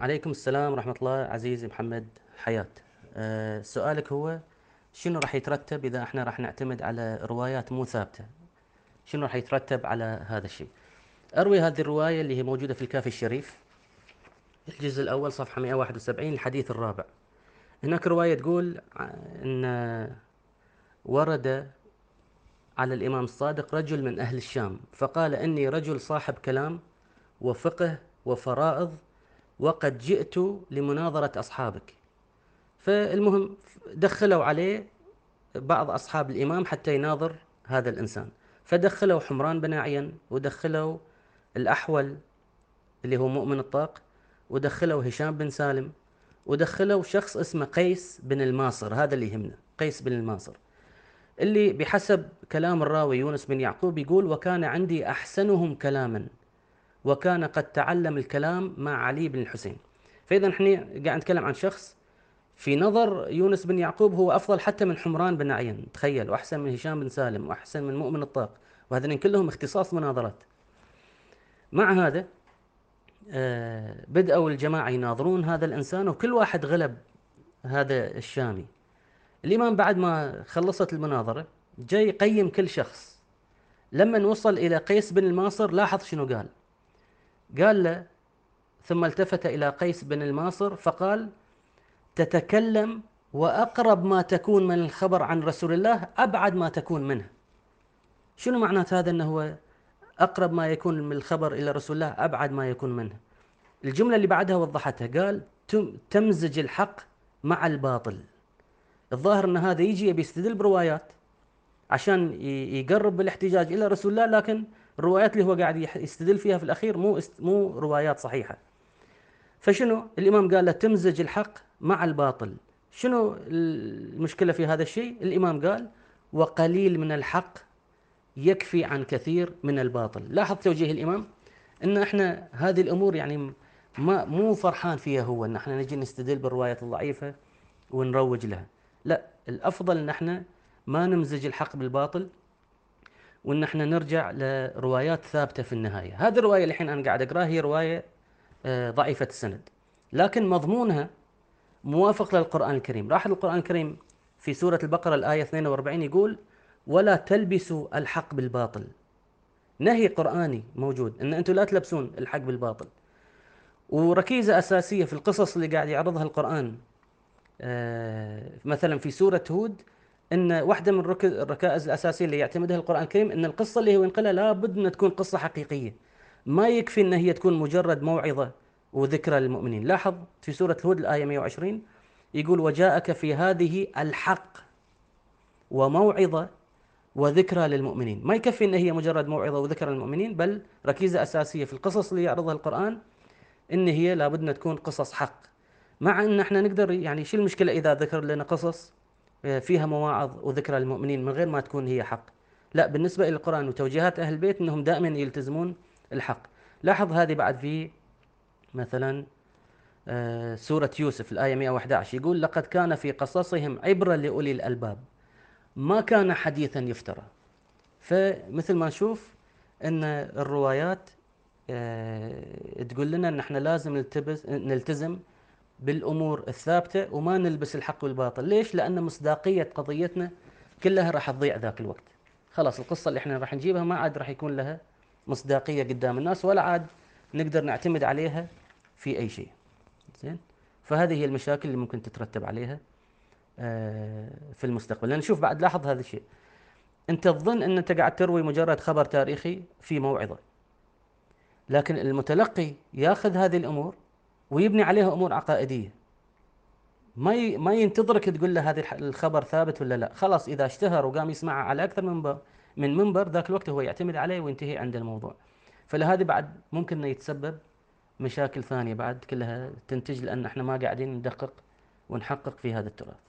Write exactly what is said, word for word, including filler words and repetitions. عليكم السلام ورحمة الله. عزيزي محمد حياة، أه سؤالك هو شنو راح يترتب إذا احنا راح نعتمد على روايات مو ثابتة؟ شنو راح يترتب على هذا الشيء؟ أروي هذه الرواية اللي هي موجودة في الكافي الشريف الجزء الأول صفحة مئة وواحد وسبعين الحديث الرابع. هناك رواية تقول أن ورد على الإمام الصادق رجل من أهل الشام فقال إني رجل صاحب كلام وفقه وفرائض وقد جئت لمناظرة أصحابك. فالمهم دخلوا عليه بعض أصحاب الإمام حتى يناظر هذا الإنسان، فدخلوا حمران بن عيان ودخلوا الأحول اللي هو مؤمن الطاق ودخلوا هشام بن سالم ودخلوا شخص اسمه قيس بن الماصر. هذا اللي يهمنا، قيس بن الماصر اللي بحسب كلام الراوي يونس بن يعقوب يقول وكان عندي أحسنهم كلاما وكان قد تعلم الكلام مع علي بن الحسين. فإذا نحن قاعد نتكلم عن شخص في نظر يونس بن يعقوب هو أفضل حتى من حمران بن عيان، تخيل، وأحسن من هشام بن سالم وأحسن من مؤمن الطاق، وهذين كلهم اختصاص مناظرات. مع هذا آه بدأوا الجماعة يناظرون هذا الإنسان وكل واحد غلب هذا الشامي. الإمام بعد ما خلصت المناظرة جاي يقيم كل شخص. لما نوصل إلى قيس بن الماصر لاحظ شنو قال، قال له ثم التفت إلى قيس بن الماصر فقال تتكلم وأقرب ما تكون من الخبر عن رسول الله أبعد ما تكون منه. شنو معنى هذا أنه هو أقرب ما يكون من الخبر إلى رسول الله أبعد ما يكون منه؟ الجملة اللي بعدها وضحتها، قال تمزج الحق مع الباطل. الظاهر أن هذا يجي يبي يستدل بروايات عشان يقرب بالاحتجاج إلى رسول الله، لكن الروايات اللي هو قاعد يستدل فيها في الأخير مو مو روايات صحيحة. فشنو الإمام قال له تمزج الحق مع الباطل. شنو المشكلة في هذا الشيء؟ الإمام قال وقليل من الحق يكفي عن كثير من الباطل. لاحظ توجيه الإمام أن احنا هذه الأمور يعني ما مو فرحان فيها هو أن احنا نجي نستدل بالروايات الضعيفة ونروج لها، لا، الأفضل أن احنا ما نمزج الحق بالباطل وأن احنا نرجع لروايات ثابتة في النهاية. هذه الرواية اللي الحين أنا قاعد أقراها هي رواية ضعيفة السند، لكن مضمونها موافق للقرآن الكريم. لاحظ القرآن الكريم في سورة البقرة الآية اثنين وأربعين يقول ولا تلبسوا الحق بالباطل. نهي قرآني موجود أن أنتم لا تلبسون الحق بالباطل. وركيزة أساسية في القصص اللي قاعد يعرضها القرآن آه مثلا في سورة هود، أن واحدة من الركائز الأساسية اللي يعتمدها القرآن الكريم أن القصة اللي هو ينقلها لابد أن تكون قصة حقيقية، ما يكفي أن هي تكون مجرد موعظة وذكرى للمؤمنين. لاحظ في سورة هود الآية مئة وعشرين يقول وجاءك في هذه الحق وموعظة وذكرى للمؤمنين. ما يكفي أن هي مجرد موعظة وذكرى للمؤمنين، بل ركيزة أساسية في القصص اللي يعرضها القرآن أن هي لابد أن تكون قصص حق. مع أن احنا نقدر يعني شو المشكلة إذا ذكر لنا قصص فيها مواعظ وذكرى للمؤمنين من غير ما تكون هي حق؟ لا، بالنسبة إلى القرآن وتوجيهات أهل البيت أنهم دائما يلتزمون الحق. لاحظ هذه بعد في مثلا سورة يوسف الآية مئة وأحد عشر يقول لقد كان في قصصهم عبرة لأولي الألباب ما كان حديثا يفترى. فمثل ما نشوف أن الروايات تقول لنا أن احنا لازم نلتزم بالأمور الثابتة وما نلبس الحق والباطل. ليش؟ لأن مصداقية قضيتنا كلها راح تضيع ذاك الوقت، خلاص القصة اللي احنا راح نجيبها ما عاد راح يكون لها مصداقية قدام الناس ولا عاد نقدر نعتمد عليها في أي شيء. زين، فهذه هي المشاكل اللي ممكن تترتب عليها في المستقبل. لأن شوف بعد لاحظ هذا الشيء، أنت تظن أن أنت قاعد تروي مجرد خبر تاريخي في موعظة، لكن المتلقي ياخذ هذه الأمور ويبني عليها أمور عقائدية. ما ما ينتظرك تقول له هذا الخبر ثابت ولا لا، خلاص إذا اشتهر وقام يسمعها على أكثر من من منبر ذاك الوقت هو يعتمد عليه وينتهي عند الموضوع. فلهذا بعد ممكن أن يتسبب مشاكل ثانية بعد كلها تنتج لأن احنا ما قاعدين ندقق ونحقق في هذا التراث.